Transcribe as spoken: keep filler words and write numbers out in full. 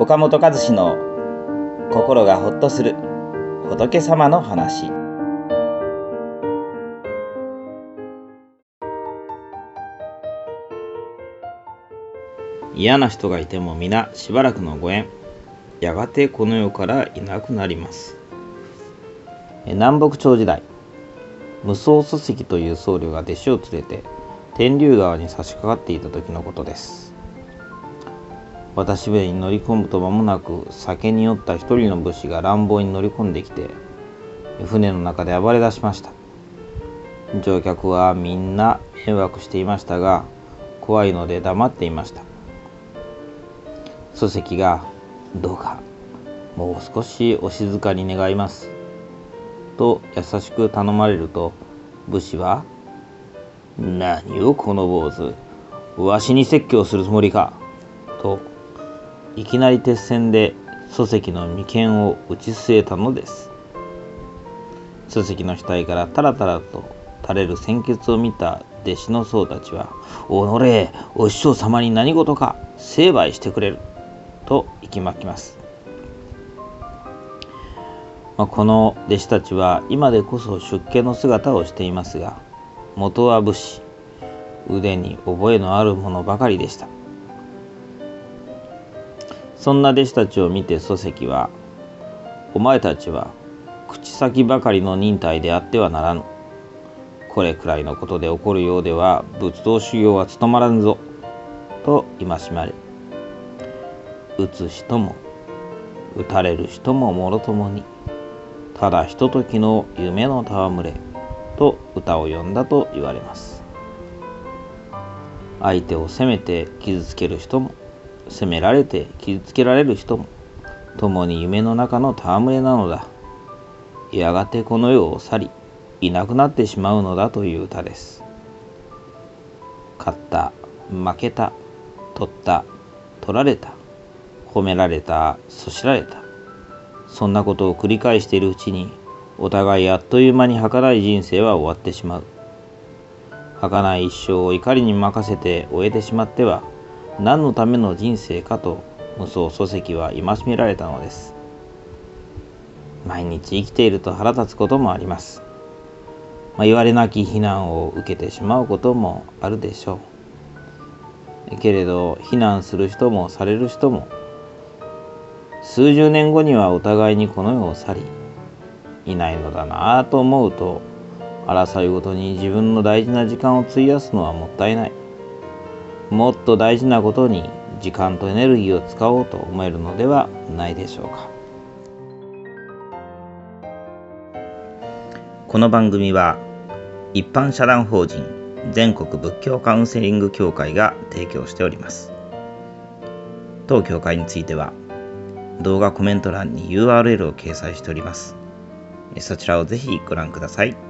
岡本和志の心がほっとする仏様の話。嫌な人がいても皆しばらくのご縁、やがてこの世からいなくなります。南北朝時代、無双祖籍という僧侶が弟子を連れて天竜川に差し掛かっていた時のことです。渡し船に乗り込むと間もなく、酒に酔った一人の武士が乱暴に乗り込んできて船の中で暴れ出しました。乗客はみんな迷惑していましたが、怖いので黙っていました。祖籍が、どうかもう少しお静かに願いますと優しく頼まれると、武士は、何をこの坊主、わしに説教するつもりかといきなり鉄線で祖籍の眉間を打ち据えたのです。祖籍の額からタラタラと垂れる鮮血を見た弟子の僧たちは、おのれ、お師匠様に何事か成敗してくれると息巻きます。まあ、この弟子たちは今でこそ出家の姿をしていますが、元は武士、腕に覚えのあるものばかりでした。そんな弟子たちを見て祖籍は、お前たちは口先ばかりの忍耐であってはならぬ。これくらいのことで起こるようでは仏道修行は務まらんぞと戒められ、打つ人も打たれる人ももろともに、ただひとときの夢の戯れと歌を詠んだと言われます。相手を責めて傷つける人も、責められて傷つけられる人も、共に夢の中の戯れなのだ。やがてこの世を去り、いなくなってしまうのだという歌です。勝った、負けた、取った、取られた、褒められた、そしられた、そんなことを繰り返しているうちに、お互いあっという間に儚い人生は終わってしまう。儚い一生を怒りに任せて終えてしまっては何のための人生かと無双祖籍は戒められたのです。毎日生きていると腹立つこともあります。まあ、言われなき非難を受けてしまうこともあるでしょう。けれど非難する人もされる人も、数十年後にはお互いにこの世を去り、いないのだなぁと思うと、争いごとに自分の大事な時間を費やすのはもったいない。もっと大事なことに時間とエネルギーを使おうと思えるのではないでしょうか。この番組は一般社団法人全国仏教カウンセリング協会が提供しております。当協会については動画コメント欄に ユーアールエル を掲載しております。そちらをぜひご覧ください。